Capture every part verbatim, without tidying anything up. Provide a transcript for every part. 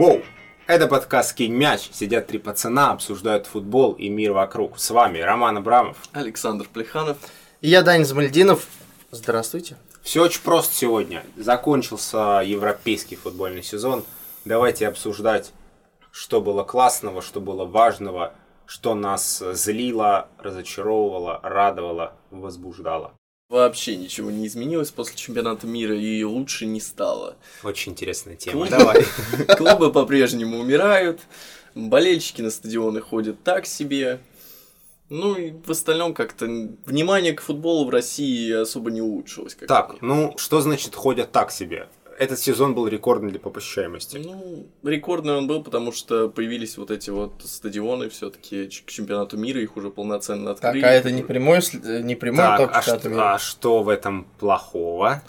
Воу! Это подкаст «Скинь мяч». Сидят три пацана, обсуждают футбол и мир вокруг. С вами Роман Абрамов, Александр Плеханов и я, Даня Змыльдинов. Здравствуйте. Все очень просто сегодня. Закончился европейский футбольный сезон. Давайте обсуждать, что было классного, что было важного, что нас злило, разочаровывало, радовало, возбуждало. Вообще ничего не изменилось после чемпионата мира, и лучше не стало. Очень интересная тема. Клуб... Давай. Клубы по-прежнему умирают, болельщики на стадионы ходят так себе. Ну и в остальном как-то внимание к футболу в России особо не улучшилось. Так, мне. Ну что значит ходят так себе? Этот сезон был рекордный для посещаемости. Ну, рекордный он был, потому что появились вот эти вот стадионы все-таки к чемпионату мира, их уже полноценно открыли. Так, а это не прямой, не прямой так, топ а чемпионата мира? А что в этом плохого?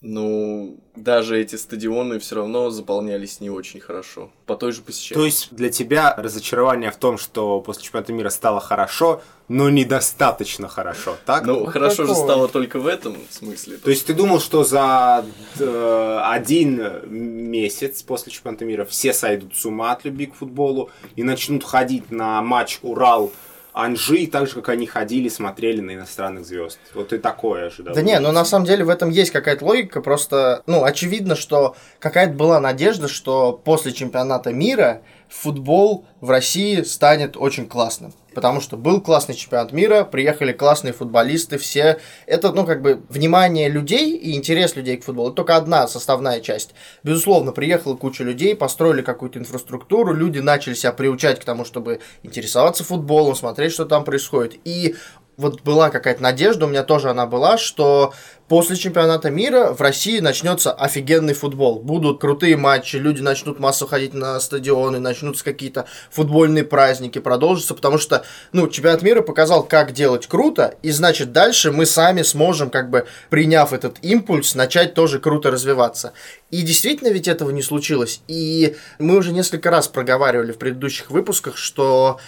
Ну, даже эти стадионы все равно заполнялись не очень хорошо, по той же посещаемости. То есть для тебя разочарование в том, что после чемпионата мира стало хорошо, но недостаточно хорошо, так? Ну, ну хорошо такого же стало только в этом смысле. То есть ты думал, что за э, один месяц после чемпионата мира все сойдут с ума от любви к футболу и начнут ходить на матч Урал Анжи, так же, как они ходили, смотрели на иностранных звезд. Вот и такое ожидал. Да не, но ну, на самом деле в этом есть какая-то логика, просто, ну, очевидно, что какая-то была надежда, что после чемпионата мира футбол в России станет очень классным. Потому что был классный чемпионат мира, приехали классные футболисты, все. Это, ну, как бы, внимание людей и интерес людей к футболу. Это только одна составная часть. Безусловно, приехала куча людей, построили какую-то инфраструктуру, люди начали себя приучать к тому, чтобы интересоваться футболом, смотреть, что там происходит. И вот была какая-то надежда, у меня тоже она была, что после чемпионата мира в России начнется офигенный футбол. Будут крутые матчи, люди начнут массово ходить на стадионы, начнутся какие-то футбольные праздники, продолжатся, потому что, ну, чемпионат мира показал, как делать круто, и, значит, дальше мы сами сможем, как бы, приняв этот импульс, начать тоже круто развиваться. И действительно ведь этого не случилось, и мы уже несколько раз проговаривали в предыдущих выпусках, что,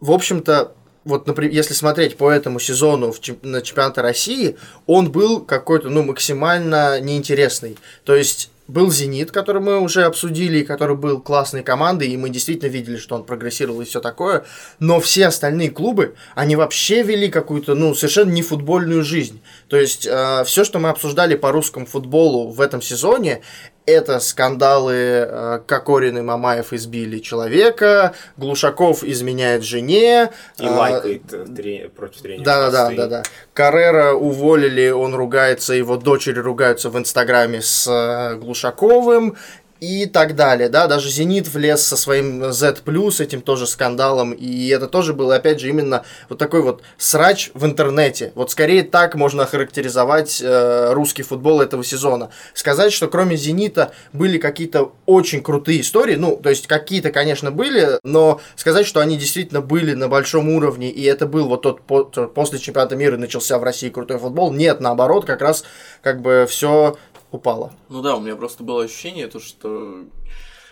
в общем-то, вот, например, если смотреть по этому сезону в чемп... на чемпионата России, он был какой-то, ну, максимально неинтересный. То есть был «Зенит», который мы уже обсудили, и который был классной командой, и мы действительно видели, что он прогрессировал и все такое, но все остальные клубы, они вообще вели какую-то, ну, совершенно не футбольную жизнь. То есть э, все, что мы обсуждали по русскому футболу в этом сезоне, это скандалы, э, Кокорин и Мамаев избили человека, Глушаков изменяет жене. И э, лайкает э, трени- против тренера. Да-да-да. Каррера уволили, он ругается, его дочери ругаются в Инстаграме с э, Глушаковым и так далее. Да? Даже «Зенит» влез со своим «Зет+», этим тоже скандалом, и это тоже был, опять же, именно вот такой вот срач в интернете. Вот скорее так можно охарактеризовать э, русский футбол этого сезона. Сказать, что кроме «Зенита» были какие-то очень крутые истории, ну, то есть какие-то, конечно, были, но сказать, что они действительно были на большом уровне, и это был вот тот по- после чемпионата мира начался в России крутой футбол, нет, наоборот, как раз как бы все упала. Ну да, у меня просто было ощущение, то, что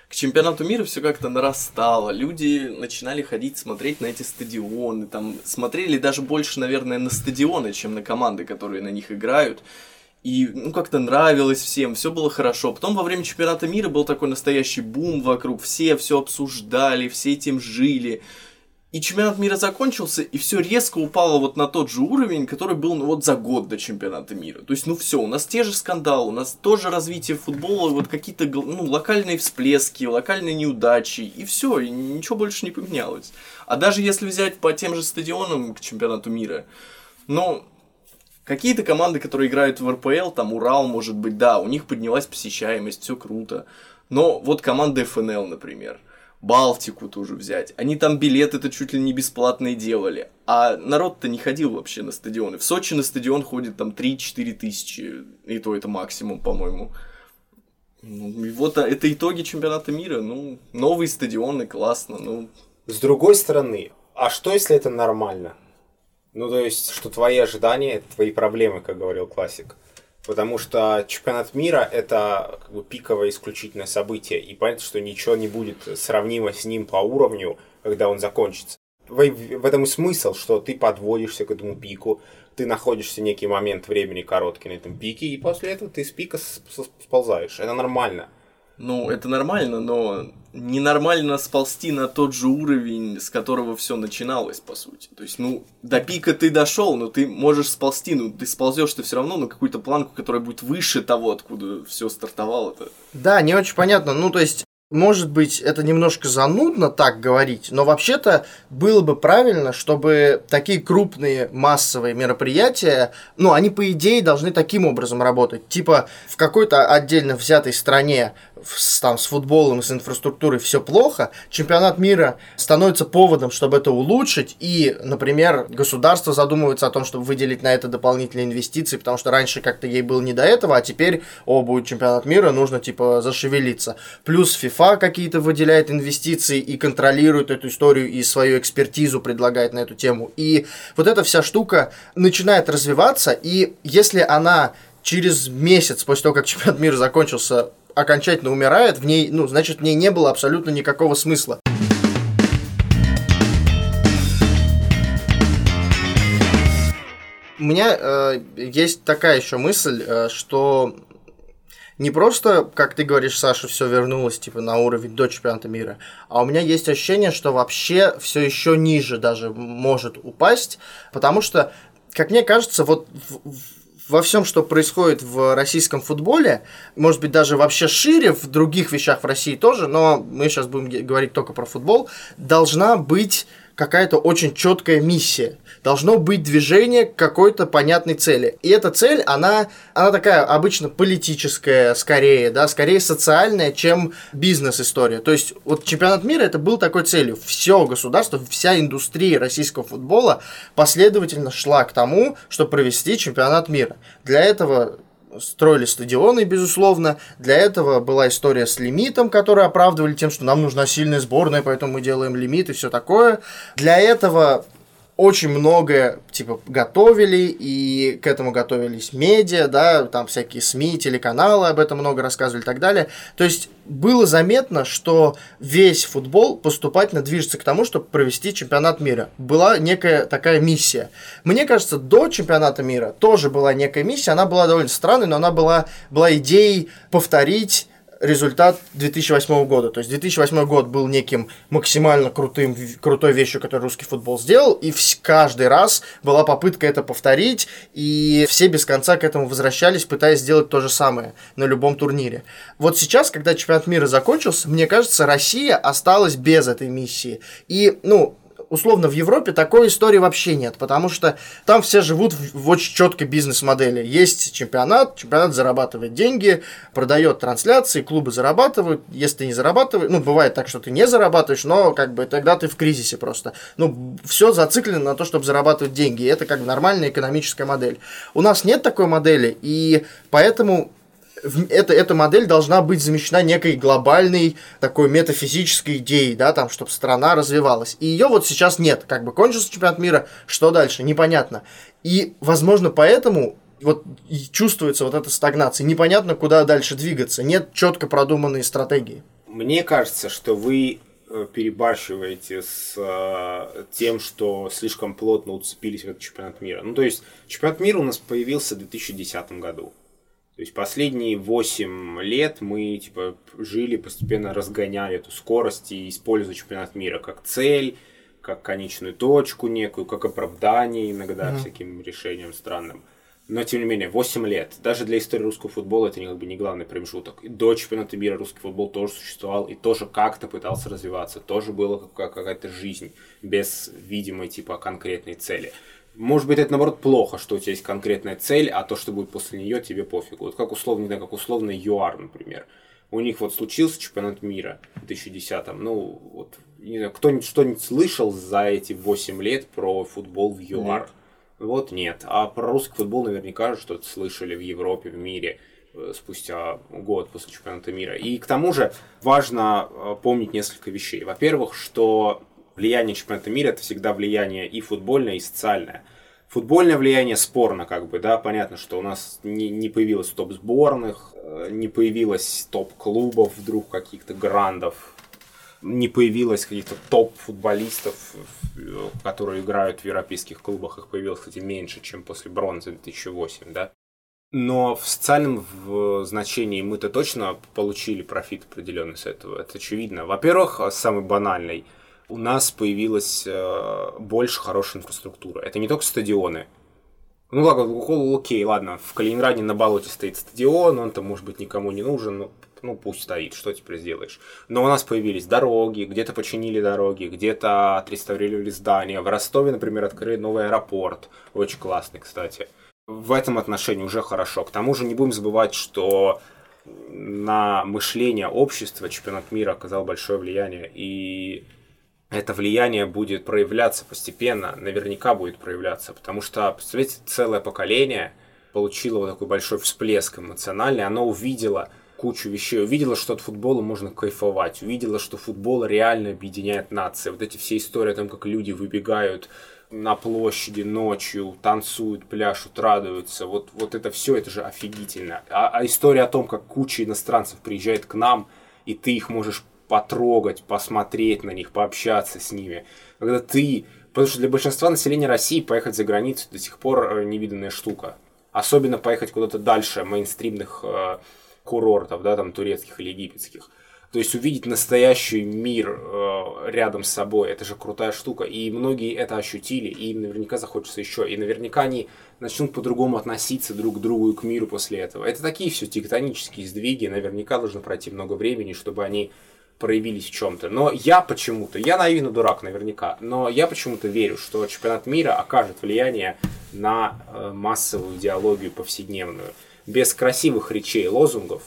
к чемпионату мира все как-то нарастало. Люди начинали ходить, смотреть на эти стадионы. Там смотрели даже больше, наверное, на стадионы, чем на команды, которые на них играют. И, ну, как-то нравилось всем, все было хорошо. Потом во время чемпионата мира был такой настоящий бум вокруг. Все все обсуждали, все этим жили. И чемпионат мира закончился, и все резко упало вот на тот же уровень, который был, ну, вот за год до чемпионата мира. То есть, ну все, у нас те же скандалы, у нас тоже развитие футбола, вот какие-то, ну, локальные всплески, локальные неудачи, и все, и ничего больше не поменялось. А даже если взять по тем же стадионам к чемпионату мира, ну, какие-то команды, которые играют в эр пэ эл, там Урал, может быть, да, у них поднялась посещаемость, все круто. Но вот команда эф эн эл, например, Балтику тоже взять. Они там билеты-то чуть ли не бесплатные делали. А народ-то не ходил вообще на стадионы. В Сочи на стадион ходит там три-четыре тысячи. И то это максимум, по-моему. Ну, и вот это итоги чемпионата мира. Ну, новые стадионы, классно. Ну. С другой стороны, а что если это нормально? Ну, то есть, что твои ожидания, это твои проблемы, как говорил классик. Потому что чемпионат мира – это, как бы, пиковое исключительное событие. И понятно, что ничего не будет сравнимо с ним по уровню, когда он закончится. В, в этом и смысл, что ты подводишься к этому пику, ты находишься в некий момент времени короткий на этом пике, и после этого ты с пика сползаешь. Это нормально. Ну, это нормально, но ненормально сползти на тот же уровень, с которого все начиналось, по сути. То есть, ну, до пика ты дошел, но ты можешь сползти, ну, ты сползешь ты все равно на какую-то планку, которая будет выше того, откуда все стартовало-то. Да, не очень понятно. Ну, то есть, может быть, это немножко занудно так говорить, но вообще-то было бы правильно, чтобы такие крупные массовые мероприятия, ну, они, по идее, должны таким образом работать. Типа, в какой-то отдельно взятой стране с, там, с футболом, с инфраструктурой все плохо, чемпионат мира становится поводом, чтобы это улучшить, и, например, государство задумывается о том, чтобы выделить на это дополнительные инвестиции, потому что раньше как-то ей было не до этого, а теперь, о, будет чемпионат мира, нужно, типа, зашевелиться. Плюс FIFA какие-то выделяет инвестиции и контролирует эту историю, и свою экспертизу предлагает на эту тему. И вот эта вся штука начинает развиваться, и если она через месяц после того, как чемпионат мира закончился, окончательно умирает, в ней, ну, значит, в ней не было абсолютно никакого смысла. У меня э, есть такая еще мысль, э, что не просто, как ты говоришь, Саша, все вернулось типа на уровень до чемпионата мира, а у меня есть ощущение, что вообще все еще ниже даже может упасть, потому что, как мне кажется, вот в, во всем, что происходит в российском футболе, может быть, даже вообще шире, в других вещах в России тоже, но мы сейчас будем говорить только про футбол, должна быть какая-то очень четкая миссия. Должно быть движение к какой-то понятной цели. И эта цель, она, она такая обычно политическая, скорее, да, скорее социальная, чем бизнес-история. То есть, вот чемпионат мира, это был такой целью. Все государство, вся индустрия российского футбола последовательно шла к тому, чтобы провести чемпионат мира. Для этого строили стадионы, безусловно. Для этого была история с лимитом, которую оправдывали тем, что нам нужна сильная сборная, поэтому мы делаем лимит и все такое. Для этого очень многое, типа, готовили, и к этому готовились медиа, да, там всякие СМИ, телеканалы об этом много рассказывали и так далее. То есть было заметно, что весь футбол поступательно движется к тому, чтобы провести чемпионат мира. Была некая такая миссия. Мне кажется, до чемпионата мира тоже была некая миссия, она была довольно странной, но она была, была идеей повторить результат две тысячи восьмого года. То есть две тысячи восьмой год был неким максимально крутым, крутой вещью, которую русский футбол сделал, и в, каждый раз была попытка это повторить, и все без конца к этому возвращались, пытаясь сделать то же самое на любом турнире. Вот сейчас, когда чемпионат мира закончился, мне кажется, Россия осталась без этой миссии. И, ну, условно, в Европе такой истории вообще нет, потому что там все живут в, в очень четкой бизнес-модели. Есть чемпионат, чемпионат зарабатывает деньги, продает трансляции, клубы зарабатывают. Если ты не зарабатываешь, ну, бывает так, что ты не зарабатываешь, но как бы тогда ты в кризисе просто. Ну, все зациклено на то, чтобы зарабатывать деньги. И это как бы нормальная экономическая модель. У нас нет такой модели, и поэтому Это, эта модель должна быть замещена некой глобальной такой метафизической идеей, да, там, чтобы страна развивалась. И ее вот сейчас нет. Как бы кончился чемпионат мира, что дальше? Непонятно. И, возможно, поэтому вот чувствуется вот эта стагнация. Непонятно, куда дальше двигаться. Нет четко продуманной стратегии. Мне кажется, что вы перебарщиваете с тем, что слишком плотно уцепились в этот чемпионат мира. Ну, то есть, чемпионат мира у нас появился в две тысячи десятом году. То есть последние восемь лет мы типа жили, постепенно разгоняли эту скорость и используя чемпионат мира как цель, как конечную точку некую, как оправдание иногда mm-hmm. всяким решениям странным. Но тем не менее, восемь лет. Даже для истории русского футбола это как бы не главный промежуток. И до чемпионата мира русский футбол тоже существовал и тоже как-то пытался развиваться. Тоже была какая-то жизнь без видимой типа конкретной цели. Может быть, это, наоборот, плохо, что у тебя есть конкретная цель, а то, что будет после нее, тебе пофигу. Вот как условно, не знаю, как условно ЮАР, например. У них вот случился чемпионат мира в две тысячи десятом. Ну, вот, не знаю, кто-нибудь что-нибудь слышал за эти восемь лет про футбол в ЮАР? Нет. Вот нет. А про русский футбол наверняка что-то слышали в Европе, в мире спустя год после чемпионата мира. И к тому же важно помнить несколько вещей. Во-первых, что влияние чемпионата мира – это всегда влияние и футбольное, и социальное. Футбольное влияние спорно, как бы, да, понятно, что у нас не, не появилось топ-сборных, не появилось топ-клубов вдруг каких-то грандов, не появилось каких-то топ-футболистов, которые играют в европейских клубах, их появилось, кстати, меньше, чем после бронзы две тысячи восьмого, да. Но в социальном в значении мы-то точно получили профит определенный с этого, это очевидно. Во-первых, самый банальный, у нас появилась больше хорошей инфраструктуры. Это не только стадионы. Ну ладно, окей, ладно, в Калининграде на болоте стоит стадион, он-то, может быть, никому не нужен, но, ну пусть стоит, что теперь сделаешь. Но у нас появились дороги, где-то починили дороги, где-то отреставрировали здания. В Ростове, например, открыли новый аэропорт, очень классный, кстати. В этом отношении уже хорошо. К тому же не будем забывать, что на мышление общества чемпионат мира оказал большое влияние. И это влияние будет проявляться постепенно, наверняка будет проявляться. Потому что, представляете, целое поколение получило вот такой большой всплеск эмоциональный. Оно увидело кучу вещей, увидела, что от футбола можно кайфовать, увидела, что футбол реально объединяет нации. Вот эти все истории о том, как люди выбегают на площади ночью, танцуют, пляшут, радуются. Вот, вот это все, это же офигительно. А, а история о том, как куча иностранцев приезжает к нам, и ты их можешь потрогать, посмотреть на них, пообщаться с ними. Когда ты... Потому что для большинства населения России поехать за границу до сих пор невиданная штука. Особенно поехать куда-то дальше мейнстримных э, курортов, да, там турецких или египетских. То есть увидеть настоящий мир э, рядом с собой, это же крутая штука. И многие это ощутили, и им наверняка захочется еще. И наверняка они начнут по-другому относиться друг к другу и к миру после этого. Это такие все тектонические сдвиги, наверняка должно пройти много времени, чтобы они проявились в чем-то. Но я почему-то, я наивно дурак наверняка, но я почему-то верю, что чемпионат мира окажет влияние на э, массовую идеологию повседневную. Без красивых речей и лозунгов,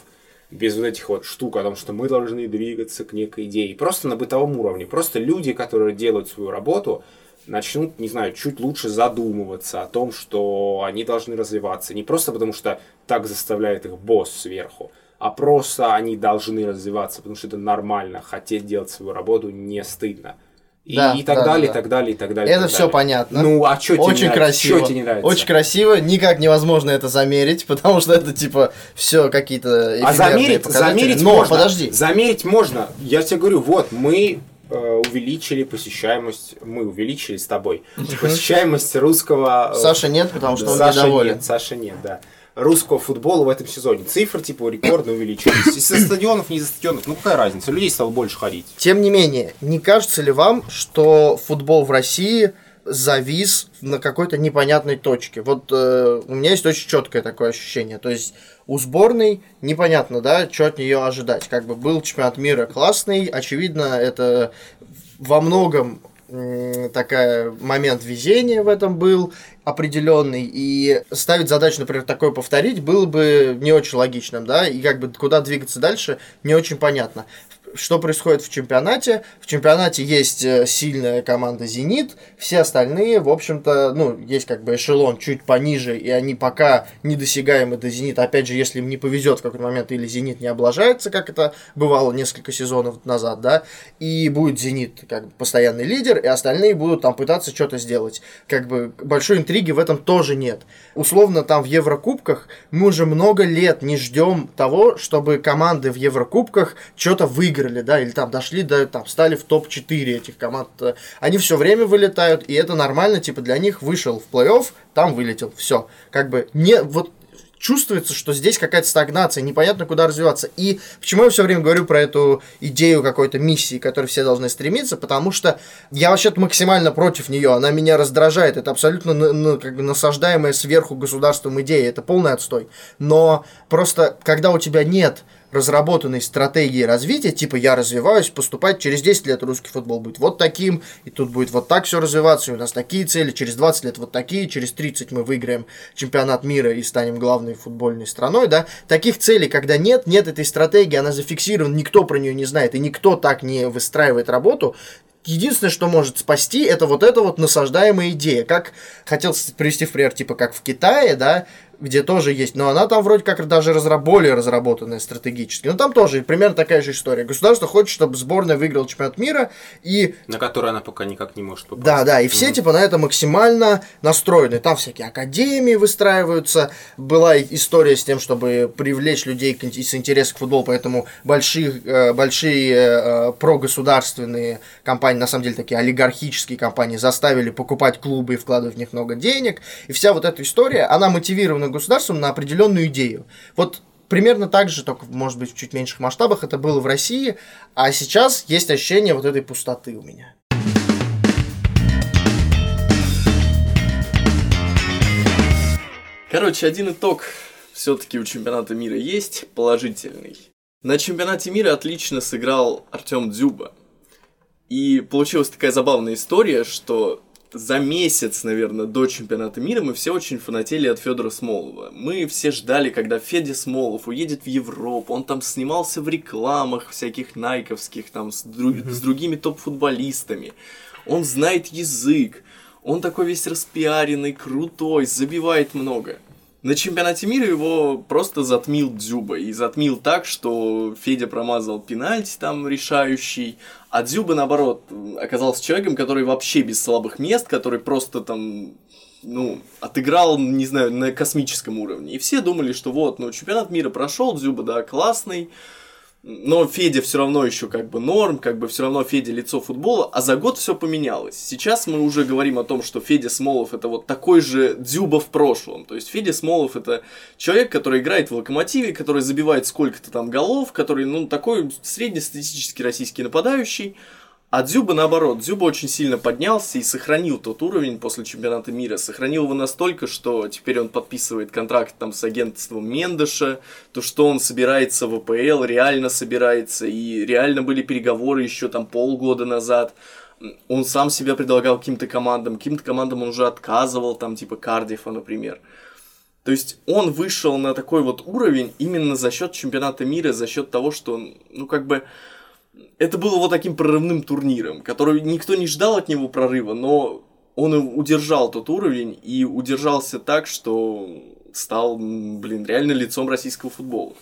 без вот этих вот штук о том, что мы должны двигаться к некой идее. Просто на бытовом уровне. Просто люди, которые делают свою работу, начнут, не знаю, чуть лучше задумываться о том, что они должны развиваться. Не просто потому, что так заставляет их босс сверху, а просто они должны развиваться, потому что это нормально. Хотеть делать свою работу не стыдно. И, да, и так да, далее, да. и так далее, и так далее. Это так все далее. Понятно. Ну, а что тебе, очень красиво. Чё тебе не нравится? Очень красиво, никак невозможно это замерить, потому что это, типа, все какие-то эфемерные а замерить, показатели. замерить Но, можно. подожди. Замерить можно. Я тебе говорю, вот, мы э, увеличили посещаемость, мы увеличили с тобой посещаемость русского... Э, Саша нет, потому что он недоволен. Нет, Саша нет, да. Русского футбола в этом сезоне. Цифры, типа, рекордно увеличились. И со стадионов, не со стадионов, ну какая разница, людей стало больше ходить. Тем не менее, не кажется ли вам, что футбол в России завис на какой-то непонятной точке? Вот э, у меня есть очень четкое такое ощущение. То есть у сборной непонятно, да, что от нее ожидать. Как бы был чемпионат мира классный, очевидно, это во многом... такая момент везения в этом был определенный, и ставить задачу, например, такое повторить было бы не очень логичным, да, и как бы куда двигаться дальше не очень понятно. Что происходит в чемпионате? В чемпионате есть сильная команда «Зенит», все остальные, в общем-то, ну, есть как бы эшелон чуть пониже, и они пока недосягаемы до «Зенита». Опять же, если им не повезет в какой-то момент, или «Зенит» не облажается, как это бывало несколько сезонов назад, да, и будет «Зенит» как бы постоянный лидер, и остальные будут там пытаться что-то сделать. Как бы большой интриги в этом тоже нет. Условно, там в Еврокубках мы уже много лет не ждем того, чтобы команды в Еврокубках что-то выиграли. Да, или там дошли, да, там стали в топ четыре этих команд. Они все время вылетают, и это нормально, типа для них вышел в плей-офф, там вылетел, все. Как бы не, вот чувствуется, что здесь какая-то стагнация, непонятно куда развиваться. И почему я все время говорю про эту идею какой-то миссии, к которой все должны стремиться, потому что я вообще-то максимально против нее, она меня раздражает, это абсолютно на, на, как бы насаждаемая сверху государством идея, это полный отстой. Но просто когда у тебя нет разработанной стратегии развития, типа я развиваюсь, поступать, через десять лет русский футбол будет вот таким, и тут будет вот так все развиваться, и у нас такие цели, через двадцать лет вот такие, через тридцать мы выиграем чемпионат мира и станем главной футбольной страной, да, таких целей, когда нет, нет этой стратегии, она зафиксирована, никто про нее не знает, и никто так не выстраивает работу. Единственное, что может спасти, это вот эта вот насаждаемая идея. Как хотел привести в пример, типа как в Китае, да, где тоже есть, но она там вроде как даже разра... более разработанная стратегически. Но там тоже примерно такая же история. Государство хочет, чтобы сборная выиграла чемпионат мира, и... на который она пока никак не может попасть. Да, да, и все mm-hmm. типа на это максимально настроены. Там всякие академии выстраиваются. Была история с тем, чтобы привлечь людей с интересом к футболу, поэтому большие, большие прогосударственные компании, на самом деле такие олигархические компании, заставили покупать клубы и вкладывать в них много денег. И вся вот эта история, она мотивирована государством на определенную идею. Вот примерно так же, только, может быть, в чуть меньших масштабах это было в России, а сейчас есть ощущение вот этой пустоты у меня. Короче, один итог все-таки у чемпионата мира есть, положительный. На чемпионате мира отлично сыграл Артём Дзюба. И получилась такая забавная история, что за месяц, наверное, до чемпионата мира мы все очень фанатели от Фёдора Смолова. Мы все ждали, когда Федя Смолов уедет в Европу, он там снимался в рекламах всяких найковских, там, с, друг... с другими топ-футболистами. Он знает язык, он такой весь распиаренный, крутой, забивает много. На чемпионате мира его просто затмил Дзюба. И затмил так, что Федя промазал пенальти там решающий, а Дзюба, наоборот, оказался человеком, который вообще без слабых мест, который просто там, ну, отыграл, не знаю, на космическом уровне. И все думали, что вот, ну, чемпионат мира прошел, Дзюба, да, классный, но Федя все равно еще как бы норм, как бы все равно Федя лицо футбола, а за год все поменялось. Сейчас мы уже говорим о том, что Федя Смолов это вот такой же Дзюба в прошлом. То есть Федя Смолов это человек, который играет в Локомотиве, который забивает сколько-то там голов, который, ну, такой среднестатистический российский нападающий. А Дзюба наоборот, Дзюба очень сильно поднялся и сохранил тот уровень после чемпионата мира, сохранил его настолько, что теперь он подписывает контракт там с агентством Мендеша, то что он собирается в АПЛ, реально собирается, и реально были переговоры еще там полгода назад, он сам себя предлагал каким-то командам, каким-то командам он уже отказывал, там типа Кардифа, например. То есть он вышел на такой вот уровень именно за счет чемпионата мира, за счет того, что он, ну как бы... Это было вот таким прорывным турниром, который никто не ждал от него прорыва, но он удержал тот уровень и удержался так, что стал, блин, реально лицом российского футбола.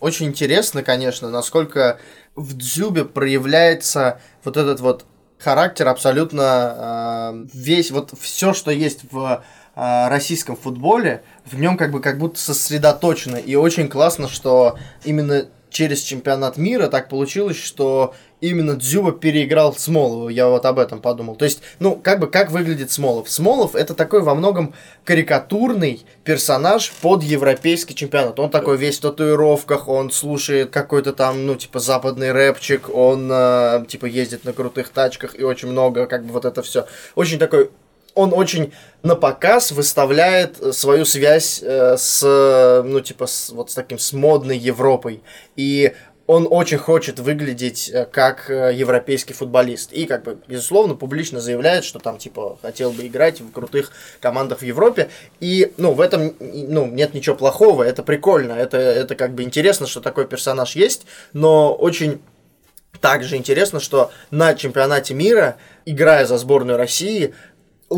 Очень интересно, конечно, насколько в Дзюбе проявляется вот этот вот характер абсолютно э, весь, вот все, что есть в э, российском футболе, в нем как бы как будто сосредоточено. И очень классно, что именно... через чемпионат мира так получилось, что именно Дзюба переиграл Смолова. Я вот об этом подумал. То есть, ну, как бы, как выглядит Смолов? Смолов – это такой во многом карикатурный персонаж под европейский чемпионат. Он такой весь в татуировках, он слушает какой-то там, ну, типа, западный рэпчик, он, э, типа, ездит на крутых тачках и очень много, как бы, вот это все. Очень такой... Он очень напоказ выставляет свою связь э, с, ну, типа, с, вот с таким, с модной Европой. И он очень хочет выглядеть как европейский футболист. И, как бы, безусловно, публично заявляет, что там, типа, хотел бы играть в крутых командах в Европе. И, ну, в этом, ну, нет ничего плохого, это прикольно, это, это как бы интересно, что такой персонаж есть, но очень... Также интересно, что на чемпионате мира, играя за сборную России...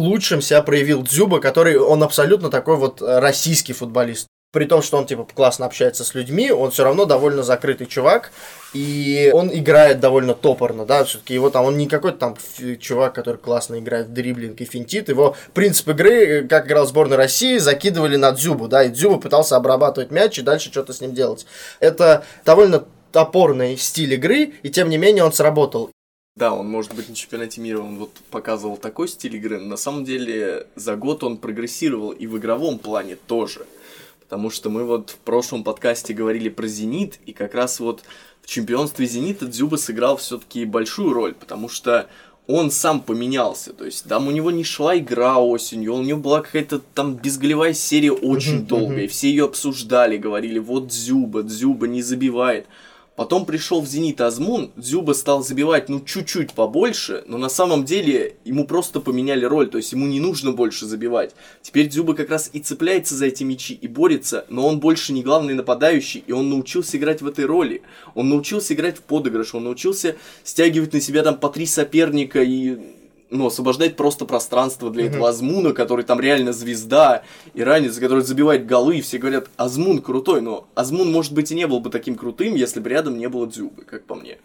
лучшим себя проявил Дзюба, который, он абсолютно такой вот российский футболист. При том, что он, типа, классно общается с людьми, он все равно довольно закрытый чувак, и он играет довольно топорно, да, все-таки его там, он не какой-то там чувак, который классно играет в дриблинг и финтит, его принцип игры, как играл сборная России, закидывали на Дзюбу, да, и Дзюба пытался обрабатывать мяч и дальше что-то с ним делать. Это довольно топорный стиль игры, и тем не менее он сработал. Да, он, может быть, на чемпионате мира он вот показывал такой стиль игры, но на самом деле за год он прогрессировал и в игровом плане тоже. Потому что мы вот в прошлом подкасте говорили про «Зенит», и как раз вот в чемпионстве «Зенита» Дзюба сыграл все-таки большую роль, потому что он сам поменялся. То есть там у него не шла игра осенью, у него была какая-то там безголевая серия очень долгая, и все ее обсуждали, говорили «вот Дзюба, Дзюба не забивает». Потом пришел в «Зенит» Азмун, Дзюба стал забивать, ну, чуть-чуть побольше, но на самом деле ему просто поменяли роль, то есть ему не нужно больше забивать. Теперь Дзюба как раз и цепляется за эти мячи, и борется, но он больше не главный нападающий, и он научился играть в этой роли. Он научился играть в подыгрыш, он научился стягивать на себя там по три соперника и... Ну, освобождать просто пространство для mm-hmm. этого Азмуна, который там реально звезда, иранец, который забивает голы, и все говорят, Азмун крутой, но Азмун, может быть, и не был бы таким крутым, если бы рядом не было Дзюбы, как по мне.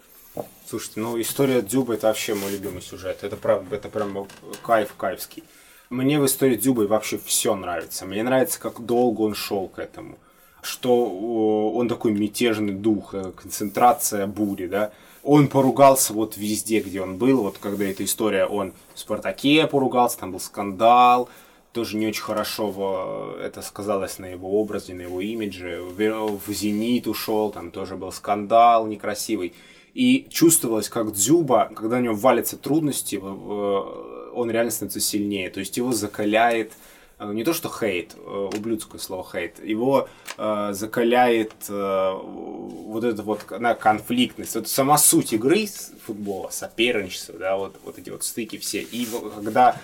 Слушайте, ну, история Дзюбы – это вообще мой любимый сюжет, это правда, это прям кайф-кайфский. Мне в истории Дзюбы вообще все нравится, мне нравится, как долго он шел к этому, что он такой мятежный дух, концентрация бури, да. Он поругался вот везде, где он был, вот когда эта история, он в «Спартаке» поругался, там был скандал, тоже не очень хорошо это сказалось на его образе, на его имидже. В «Зенит» ушел, там тоже был скандал некрасивый. И чувствовалось, как Дзюба, когда у него валятся трудности, он реально становится сильнее. То есть его закаляет, не то что хейт, ублюдское слово хейт, его закаляет вот эта вот конфликтность, вот сама суть игры футбола, соперничество, да, вот, вот эти вот стыки все. И когда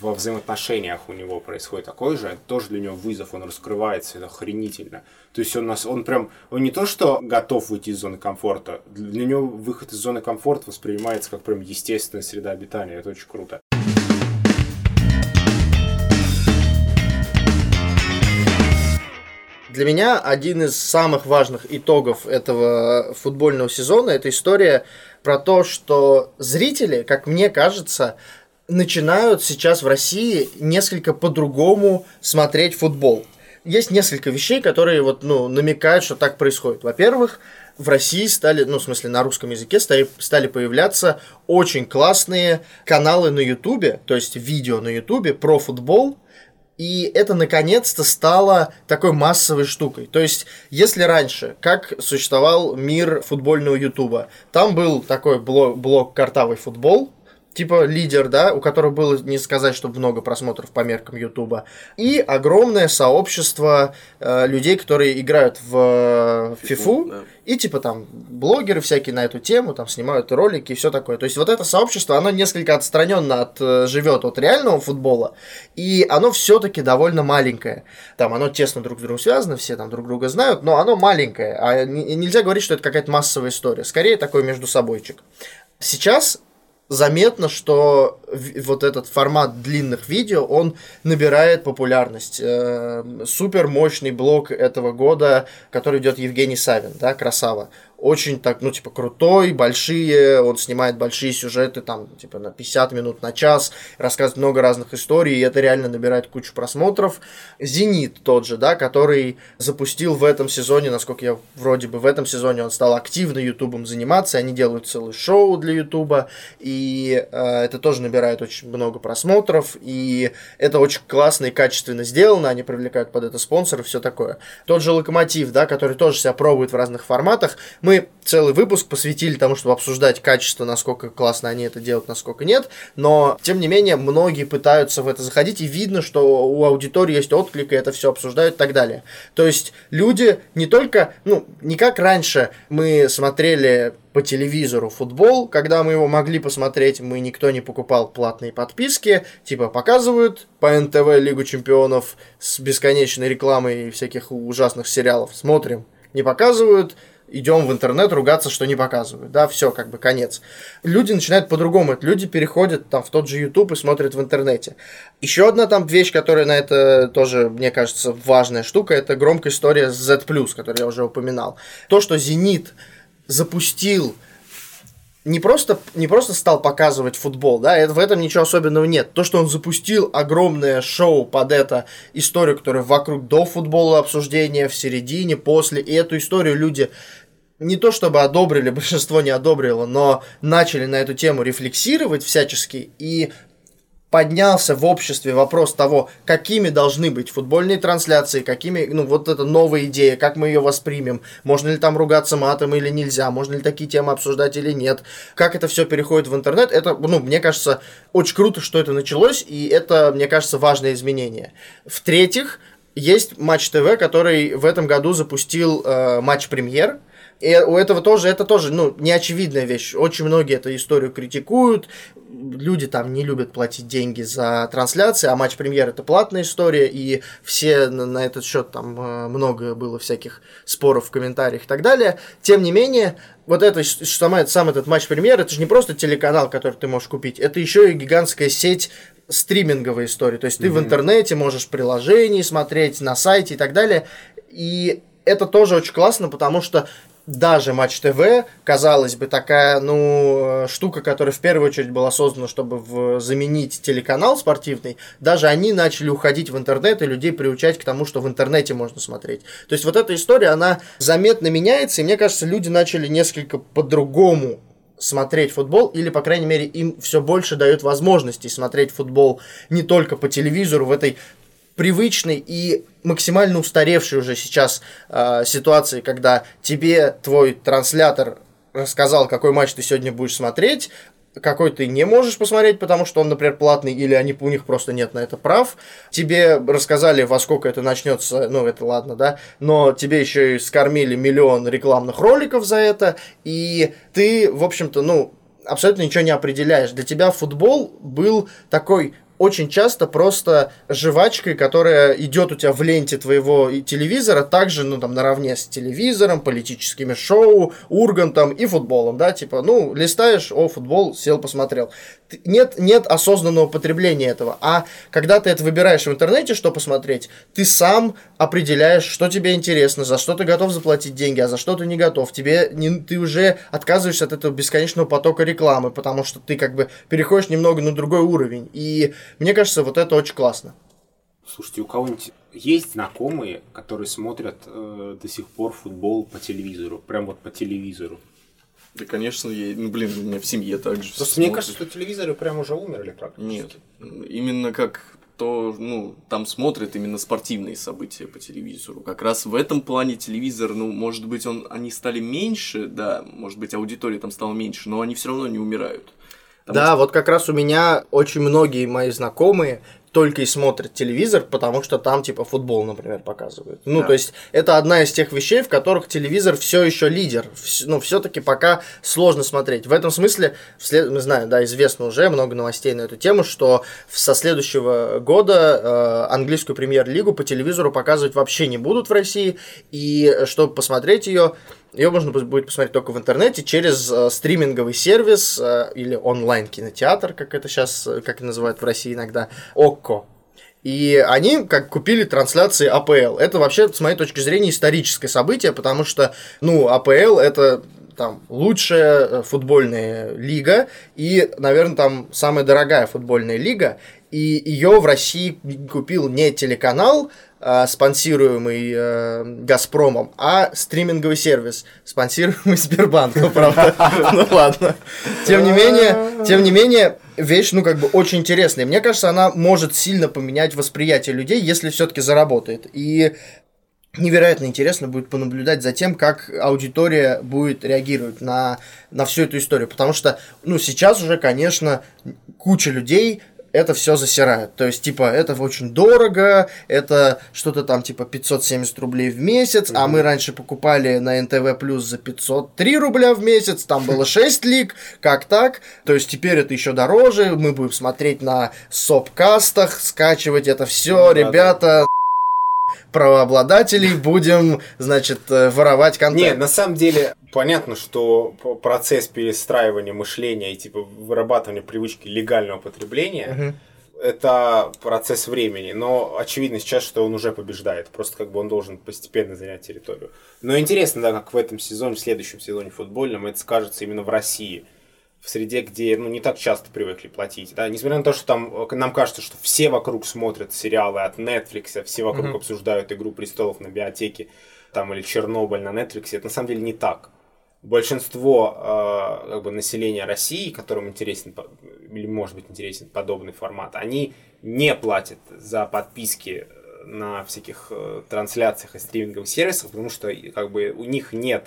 во взаимоотношениях у него происходит такое же, это тоже для него вызов, он раскрывается, это охренительно. То есть он, нас, он прям, он не то что готов выйти из зоны комфорта, для него выход из зоны комфорта воспринимается как прям естественная среда обитания, это очень круто. Для меня один из самых важных итогов этого футбольного сезона – это история про то, что зрители, как мне кажется, начинают сейчас в России несколько по-другому смотреть футбол. Есть несколько вещей, которые вот, ну, намекают, что так происходит. Во-первых, в России стали, ну, в смысле, на русском языке стали, стали появляться очень классные каналы на Ютубе, то есть видео на Ютубе про футбол. И это, наконец-то, стало такой массовой штукой. То есть, если раньше, как существовал мир футбольного Ютуба, там был такой блог, блог «Картавый футбол», типа лидер, да, у которого было, не сказать, что много просмотров по меркам Ютуба, и огромное сообщество э, людей, которые играют в FIFA, да. И типа там блогеры всякие на эту тему, там снимают ролики и все такое. То есть вот это сообщество, оно несколько отстраненно от, живет от реального футбола, и оно все-таки довольно маленькое. Там оно тесно друг с другом связано, все там друг друга знают, но оно маленькое, а нельзя говорить, что это какая-то массовая история, скорее такой между собойчик. Сейчас заметно, что вот этот формат длинных видео, он набирает популярность. Супер мощный блог этого года, который ведет Евгений Савин, да, красава. Очень так, ну, типа, крутой, большие, он снимает большие сюжеты, там, типа, на пятьдесят минут, на час, рассказывает много разных историй, и это реально набирает кучу просмотров. «Зенит» тот же, да, который запустил в этом сезоне, насколько я вроде бы в этом сезоне, он стал активно Ютубом заниматься, они делают целое шоу для Ютуба, и э, это тоже набирает очень много просмотров, и это очень классно и качественно сделано, они привлекают под это спонсоров, все такое. Тот же «Локомотив», да, который тоже себя пробует в разных форматах. Мы целый выпуск посвятили тому, чтобы обсуждать качество, насколько классно они это делают, насколько нет, но, тем не менее, многие пытаются в это заходить, и видно, что у аудитории есть отклик, и это все обсуждают и так далее. То есть люди не только, ну, не как раньше мы смотрели по телевизору футбол, когда мы его могли посмотреть, мы никто не покупал платные подписки, типа показывают по эн тэ вэ Лигу Чемпионов с бесконечной рекламой и всяких ужасных сериалов, смотрим, не показывают, идем в интернет ругаться, что не показывают, да, все, как бы, конец. Люди начинают по-другому, люди переходят там в тот же YouTube и смотрят в интернете. Еще одна там вещь, которая на это тоже, мне кажется, важная штука, это громкая история с Зет плюс, которую я уже упоминал. То, что «Зенит» запустил, не просто, не просто стал показывать футбол, да, это, в этом ничего особенного нет. То, что он запустил огромное шоу под это, историю, которая вокруг до футбола обсуждения, в середине, после, и эту историю люди не то чтобы одобрили, большинство не одобрило, но начали на эту тему рефлексировать всячески, и поднялся в обществе вопрос того, какими должны быть футбольные трансляции, какими, ну, вот эта новая идея, как мы ее воспримем, можно ли там ругаться матом или нельзя, можно ли такие темы обсуждать или нет, как это все переходит в интернет. Это, ну, мне кажется, очень круто, что это началось, и это, мне кажется, важное изменение. В-третьих, есть Матч ТВ, который в этом году запустил э, Матч Премьер. И у этого тоже, это тоже, ну, неочевидная вещь. Очень многие эту историю критикуют. Люди там не любят платить деньги за трансляции, а Матч Премьер — это платная история, и все на этот счет там много было всяких споров в комментариях и так далее. Тем не менее, вот это, сам, сам этот Матч Премьер, это же не просто телеканал, который ты можешь купить, это еще и гигантская сеть стриминговой истории. То есть mm-hmm. ты в интернете можешь приложения смотреть, на сайте и так далее. И это тоже очень классно, потому что даже Матч ТВ, казалось бы, такая, ну, штука, которая в первую очередь была создана, чтобы в... заменить телеканал спортивный, даже они начали уходить в интернет и людей приучать к тому, что в интернете можно смотреть. То есть вот эта история, она заметно меняется, и мне кажется, люди начали несколько по-другому смотреть футбол, или, по крайней мере, им все больше дают возможности смотреть футбол не только по телевизору в этой привычной и максимально устаревшей уже сейчас э, ситуации, когда тебе твой транслятор рассказал, какой матч ты сегодня будешь смотреть, какой ты не можешь посмотреть, потому что он, например, платный, или они, у них просто нет на это прав. Тебе рассказали, во сколько это начнется, ну, это ладно, да, но тебе еще и скормили миллион рекламных роликов за это, и ты, в общем-то, ну, абсолютно ничего не определяешь. Для тебя футбол был такой очень часто просто жвачкой, которая идет у тебя в ленте твоего телевизора, также, ну, там, наравне с телевизором, политическими шоу, Ургантом и футболом, да, типа, ну, листаешь, о, футбол, сел, посмотрел. Нет, нет осознанного потребления этого, а когда ты это выбираешь в интернете, что посмотреть, ты сам определяешь, что тебе интересно, за что ты готов заплатить деньги, а за что ты не готов, тебе, не, ты уже отказываешься от этого бесконечного потока рекламы, потому что ты, как бы, переходишь немного на другой уровень, и мне кажется, вот это очень классно. Слушайте, у кого-нибудь есть знакомые, которые смотрят э, до сих пор футбол по телевизору? Прям вот по телевизору? Да, конечно, я, ну, блин, у меня в семье так же. Просто мне кажется, что телевизоры прям уже умерли практически. Нет, именно как то, ну, там смотрят именно спортивные события по телевизору. Как раз в этом плане телевизор, ну, может быть, он, они стали меньше, да, может быть, аудитория там стала меньше, но они все равно не умирают. Потому да, что... вот как раз у меня очень многие мои знакомые только и смотрят телевизор, потому что там типа футбол, например, показывают. Ну, да. То есть это одна из тех вещей, в которых телевизор все еще лидер. Ну, все-таки пока сложно смотреть. В этом смысле, вслед... мы знаем, да, известно уже, много новостей на эту тему, что со следующего года э, английскую премьер-лигу по телевизору показывать вообще не будут в России, и чтобы посмотреть ее... Ее можно будет посмотреть только в интернете через э, стриминговый сервис э, или онлайн-кинотеатр, как это сейчас, как называют в России иногда, Okko. И они как купили трансляции АПЛ. Это вообще, с моей точки зрения, историческое событие, потому что, ну, АПЛ это... Там лучшая футбольная лига и, наверное, там самая дорогая футбольная лига. И ее в России купил не телеканал, э, спонсируемый э, «Газпромом», а стриминговый сервис, спонсируемый Сбербанком, правда. Ну ладно. Тем не менее, тем не менее, вещь, ну, как бы, очень интересная. Мне кажется, она может сильно поменять восприятие людей, если все-таки заработает. И невероятно интересно будет понаблюдать за тем, как аудитория будет реагировать на, на всю эту историю. Потому что, ну, сейчас уже, конечно, куча людей это все засирает. То есть, типа, это очень дорого, это что-то там, типа, пятьсот семьдесят рублей в месяц, mm-hmm. а мы раньше покупали на эн тэ вэ Плюс за пятьсот три рубля в месяц, там было шесть лиг, как так? То есть, теперь это еще дороже, мы будем смотреть на сопкастах, скачивать это все, mm-hmm. ребята... правообладателей будем, значит, воровать контент. Нет, на самом деле, понятно, что процесс перестраивания мышления и, типа, вырабатывания привычки легального потребления угу. – это процесс времени, но очевидно сейчас, что он уже побеждает, просто как бы он должен постепенно занять территорию. Но интересно, да, как в этом сезоне, в следующем сезоне футбольном это скажется именно в России, в среде, где, ну, не так часто привыкли платить, да, несмотря на то, что там нам кажется, что все вокруг смотрят сериалы от Netflix, все вокруг mm-hmm. обсуждают «Игру престолов» на биотеке, там, или «Чернобыль» на Netflix, это на самом деле не так. Большинство э, как бы населения России, которым интересен, или может быть интересен подобный формат, они не платят за подписки на всяких э, трансляциях и стриминговых сервисах, потому что, как бы, у них нет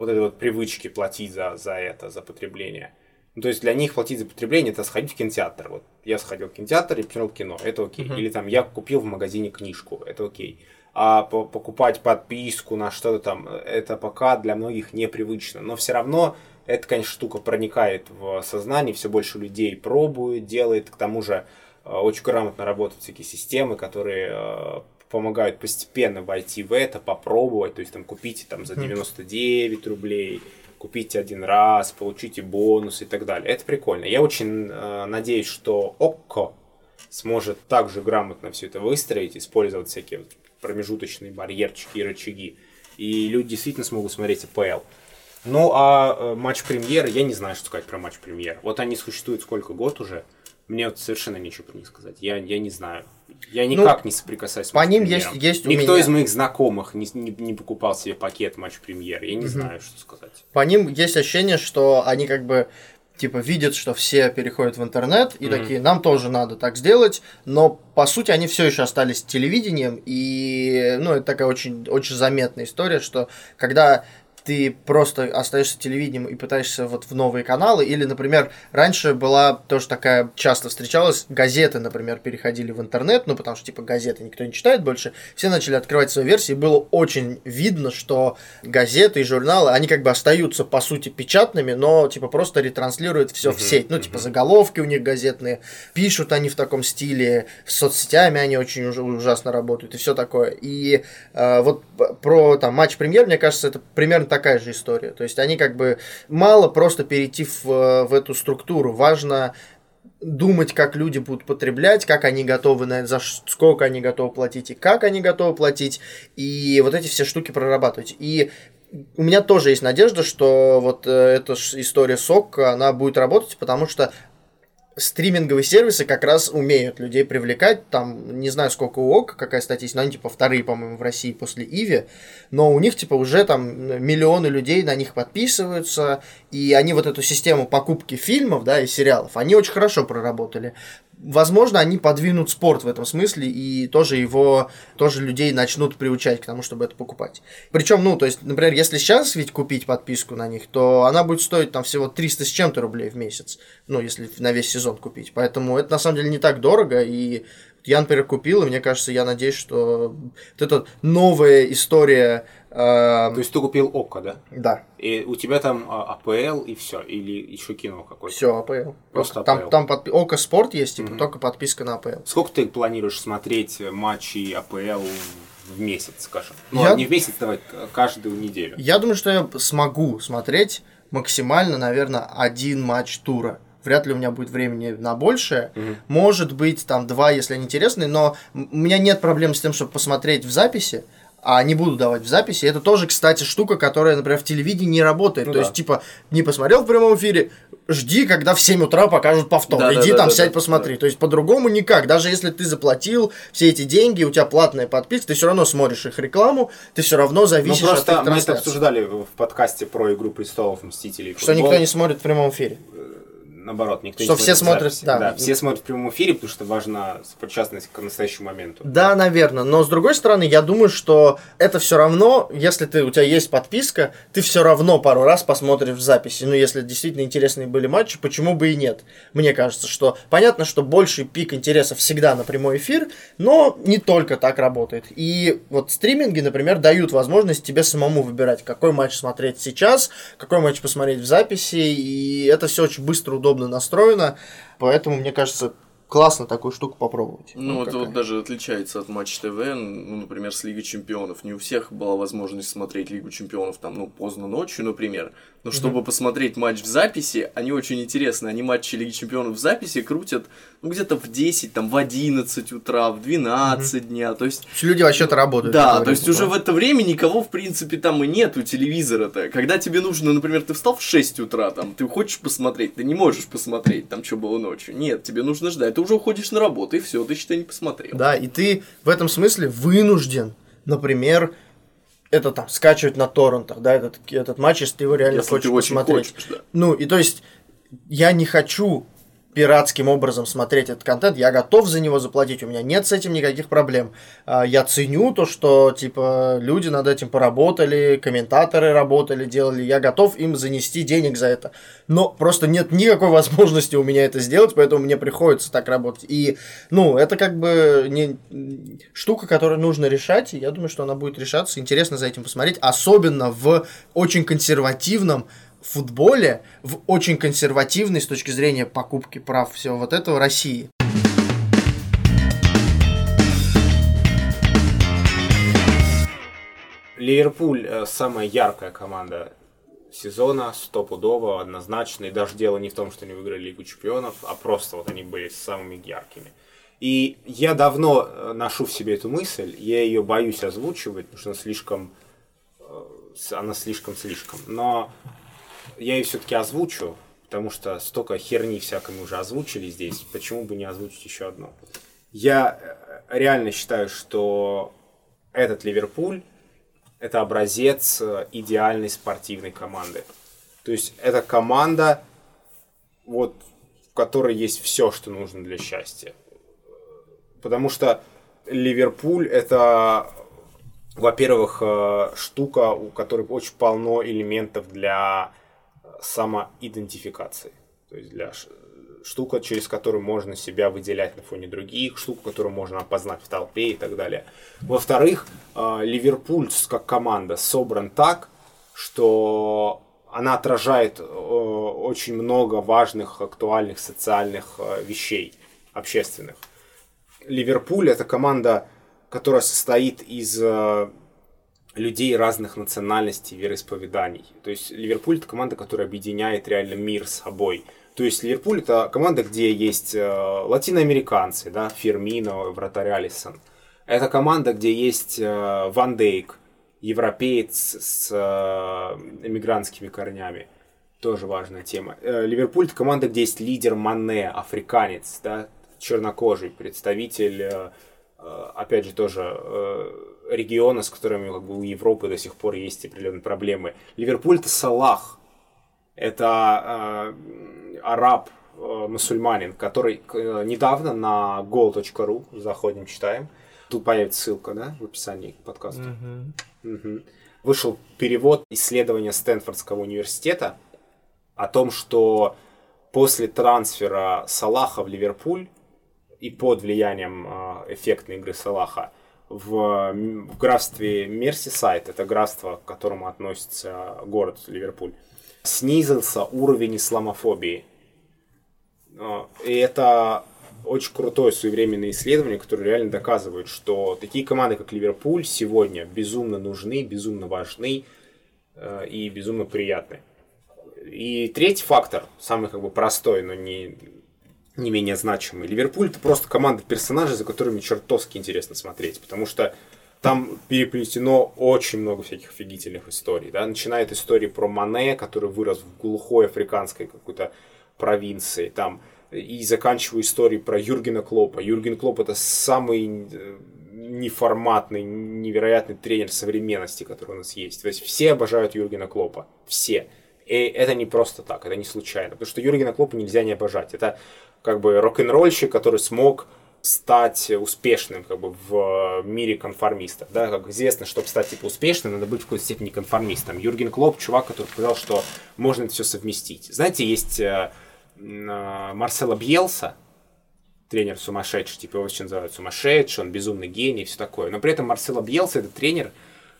вот этой вот привычки платить за, за это, за потребление. Ну, то есть для них платить за потребление – это сходить в кинотеатр. Вот я сходил в кинотеатр и посмотрел кино, это окей. Uh-huh. Или там я купил в магазине книжку, это окей. А по- покупать подписку на что-то там, это пока для многих непривычно. Но все равно эта, конечно, штука проникает в сознание, все больше людей пробует, делает. К тому же очень грамотно работают всякие системы, которые помогают постепенно войти в это, попробовать. То есть там купите там за девяносто девять рублей. Купите один раз, получите бонус и так далее. Это прикольно. Я очень э, надеюсь, что Okko сможет также грамотно все это выстроить, использовать всякие вот промежуточные барьерчики и рычаги. И люди действительно смогут смотреть АПЛ. Ну а э, матч премьер, я не знаю, что сказать про матч премьер. Вот они существуют сколько год уже. Мне вот совершенно нечего про них сказать. Я, я не знаю. Я никак ну, не соприкасаюсь с Матч Премьером. По ним есть, есть у Никто меня... Никто из моих знакомых не, не, не покупал себе пакет Матч Премьер. Я не mm-hmm. знаю, что сказать. По ним есть ощущение, что они как бы... Типа видят, что все переходят в интернет и mm-hmm. такие, нам тоже надо так сделать, но по сути они все еще остались телевидением, и ну, это такая очень, очень заметная история, что когда ты просто остаешься телевидением и пытаешься вот в новые каналы, или, например, раньше была тоже такая, часто встречалась, газеты, например, переходили в интернет, ну, потому что, типа, газеты никто не читает больше, все начали открывать свои версии, было очень видно, что газеты и журналы, они как бы остаются, по сути, печатными, но, типа, просто ретранслируют все uh-huh, в сеть, ну, uh-huh. типа, заголовки у них газетные, пишут они в таком стиле, с соцсетями они очень уж- ужасно работают и все такое, и э, вот про, там, Матч Премьер, мне кажется, это примерно такая же история. То есть они как бы мало просто перейти в, в эту структуру. Важно думать, как люди будут потреблять, как они готовы, на это, за сколько они готовы платить и как они готовы платить. И вот эти все штуки прорабатывать. И у меня тоже есть надежда, что вот эта история с Okko, она будет работать, потому что стриминговые сервисы как раз умеют людей привлекать, там, не знаю, сколько у Okko, какая статистика, но они, типа, вторые, по-моему, в России после Иви, но у них, типа, уже, там, миллионы людей на них подписываются, и они вот эту систему покупки фильмов, да, и сериалов, они очень хорошо проработали. Возможно, они подвинут спорт в этом смысле и тоже его, тоже людей начнут приучать к тому, чтобы это покупать. Причем, ну, то есть, например, если сейчас ведь купить подписку на них, то она будет стоить там всего триста с чем-то рублей в месяц, ну, если на весь сезон купить. Поэтому это на самом деле не так дорого, и я, например, купил, и мне кажется, я надеюсь, что вот эта новая история... Э... То есть ты купил Okko, да? Да. И у тебя там АПЛ и все, или еще кино какое-то? Все, АПЛ. Просто АПЛ. Там, там подпи... Okko Спорт есть, типа, угу. только подписка на АПЛ. Сколько ты планируешь смотреть матчи АПЛ в месяц, скажем? Ну, я... не в месяц, давай, каждую неделю. Я думаю, что я смогу смотреть максимально, наверное, один матч тура. Вряд ли у меня будет времени на большее. Mm-hmm. Может быть, там, два, если они интересны, но у меня нет проблем с тем, чтобы посмотреть в записи, а не буду давать в записи. Это тоже, кстати, штука, которая, например, в телевидении не работает. Ну, То да. есть, типа, не посмотрел в прямом эфире, жди, когда в семь утра покажут повтор. Да, Иди да, там да, сядь, да, посмотри. Да. То есть, по-другому никак. Даже если ты заплатил все эти деньги, у тебя платная подписка, ты все равно смотришь их рекламу, ты все равно зависишь ну, просто от их трансляции. Мы это обсуждали в подкасте про «Игру престолов», «Мстителей», футбол. Что никто не смотрит в прямом эфире. Наоборот, никто что не смотрит. Что все смотрят, да. да. Все смотрят в прямом эфире, потому что важна сопричастность к настоящему моменту. Да, наверное. Но с другой стороны, я думаю, что это все равно, если ты, у тебя есть подписка, ты все равно пару раз посмотришь в записи. Ну, если действительно интересные были матчи, почему бы и нет? Мне кажется, что понятно, что больший пик интереса всегда на прямой эфир, но не только так работает. И вот стриминги, например, дают возможность тебе самому выбирать, какой матч смотреть сейчас, какой матч посмотреть в записи, и это все очень быстро, удобно настроено, поэтому, мне кажется, классно такую штуку попробовать. Ну, ну это вот даже отличается от Матч ТВ, ну, например, с Лигой Чемпионов. Не у всех была возможность смотреть Лигу Чемпионов там, ну, поздно ночью, например, но mm-hmm. чтобы посмотреть матч в записи, они очень интересны, они матчи Лиги Чемпионов в записи крутят, ну, где-то в десять, там, в одиннадцать утра, в двенадцать mm-hmm. дня, то есть... Люди вообще-то работают. Да, то есть уже в это время никого, в принципе, там и нет у телевизора-то. Когда тебе нужно, например, ты встал в шесть утра, там, ты хочешь посмотреть, ты не можешь посмотреть, там, что было ночью. Нет, тебе нужно ждать. Ты уже уходишь на работу, и все, ты, считай, не посмотрел. Да, и ты в этом смысле вынужден, например, это там скачивать на торрентах, да, этот, этот матч, если ты его реально если хочешь ты очень посмотреть. Хочешь, да. Ну, и то есть, я не хочу пиратским образом смотреть этот контент, я готов за него заплатить, у меня нет с этим никаких проблем. Я ценю то, что, типа, люди над этим поработали, комментаторы работали, делали, я готов им занести денег за это. Но просто нет никакой возможности у меня это сделать, поэтому мне приходится так работать. И, ну, это как бы не... штука, которую нужно решать, и я думаю, что она будет решаться. Интересно за этим посмотреть, особенно в очень консервативном в футболе, в очень консервативной с точки зрения покупки прав всего вот этого России. Ливерпуль – самая яркая команда сезона, стопудово, однозначно. И даже дело не в том, что они выиграли Лигу Чемпионов, а просто вот они были самыми яркими. И я давно ношу в себе эту мысль, я ее боюсь озвучивать, потому что она слишком... Она слишком-слишком. Но... Я ее все-таки озвучу, потому что столько херни всякой мы уже озвучили здесь. Почему бы не озвучить еще одно? Я реально считаю, что этот Ливерпуль – это образец идеальной спортивной команды. То есть это команда, вот, в которой есть все, что нужно для счастья. Потому что Ливерпуль – это, во-первых, штука, у которой очень полно элементов для самоидентификации. То есть для штука, через которую можно себя выделять на фоне других, штука, которую можно опознать в толпе и так далее. Во-вторых, Ливерпуль как команда собран так, что она отражает очень много важных, актуальных социальных вещей, общественных. Ливерпуль – это команда, которая состоит из людей разных национальностей, вероисповеданий. То есть Ливерпуль – это команда, которая объединяет реально мир с собой. То есть Ливерпуль – это команда, где есть латиноамериканцы, да, Фермино, вратарь Алисон. Это команда, где есть Ван Дейк, европеец с эмигрантскими корнями. Тоже важная тема. Ливерпуль – это команда, где есть лидер Мане, африканец, да, чернокожий представитель, опять же, тоже региона, с которыми, как бы, у Европы до сих пор есть определенные проблемы. Ливерпуль – это Салах, это э, араб, э, мусульманин, который э, недавно на гол точка ру, заходим, читаем, тут появится ссылка, да, в описании к подкасту, mm-hmm. угу. вышел перевод исследования Стэнфордского университета о том, что после трансфера Салаха в Ливерпуль и под влиянием эффектной игры Салаха в, в графстве Мерсисайд, это графство, к которому относится город Ливерпуль, снизился уровень исламофобии. И это очень крутое своевременное исследование, которое реально доказывает, что такие команды, как Ливерпуль, сегодня безумно нужны, безумно важны и безумно приятны. И третий фактор, самый, как бы, простой, но не, не менее значимый. Ливерпуль – это просто команда персонажей, за которыми чертовски интересно смотреть, потому что там переплетено очень много всяких офигительных историй. Да? Начиная от истории про Мане, который вырос в глухой африканской какой-то провинции, там, и заканчивая историей про Юргена Клопа. Юрген Клоп – это самый неформатный, невероятный тренер современности, который у нас есть. То есть все обожают Юргена Клопа. Все. И это не просто так, это не случайно. Потому что Юргена Клопа нельзя не обожать. Это, как бы, рок-н-ролльщик, который смог стать успешным, как бы, в мире конформистов. Да? Как известно, чтобы стать, типа, успешным, надо быть в какой-то степени конформистом. Юрген Клоп – чувак, который показал, что можно это все совместить. Знаете, есть э, э, Марсело Бьелса, тренер сумасшедший, типа его очень называют сумасшедший, он безумный гений и все такое. Но при этом Марсело Бьелса – это тренер,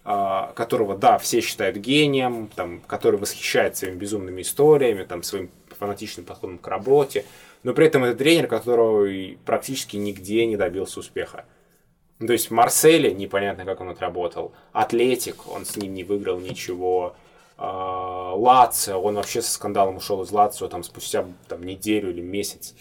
э, которого, да, все считают гением, там, который восхищает своими безумными историями, там, своим фанатичным подходом к работе. Но при этом это тренер, который практически нигде не добился успеха. То есть в Марселе непонятно, как он отработал. Атлетик, он с ним не выиграл ничего. Лацио, он вообще со скандалом ушел из Лацио там, спустя там, неделю или месяц.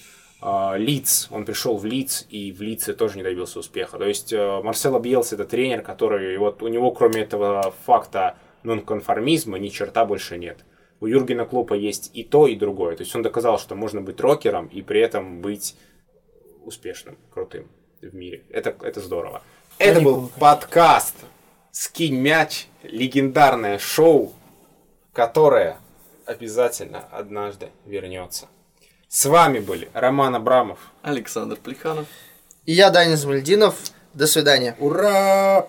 Лидс, он пришел в Лидс, и в Лидсе тоже не добился успеха. То есть Марсело Бьелса – это тренер, который, вот у него кроме этого факта нонконформизма ни черта больше нет. У Юргена Клопа есть и то, и другое. То есть он доказал, что можно быть рокером и при этом быть успешным, крутым в мире. Это, это здорово. Я это был плохо. Подкаст «Скинь мяч», легендарное шоу, которое обязательно однажды вернется. С вами были Роман Абрамов, Александр Плеханов и я, Даня Змыльдинов. До свидания. Ура!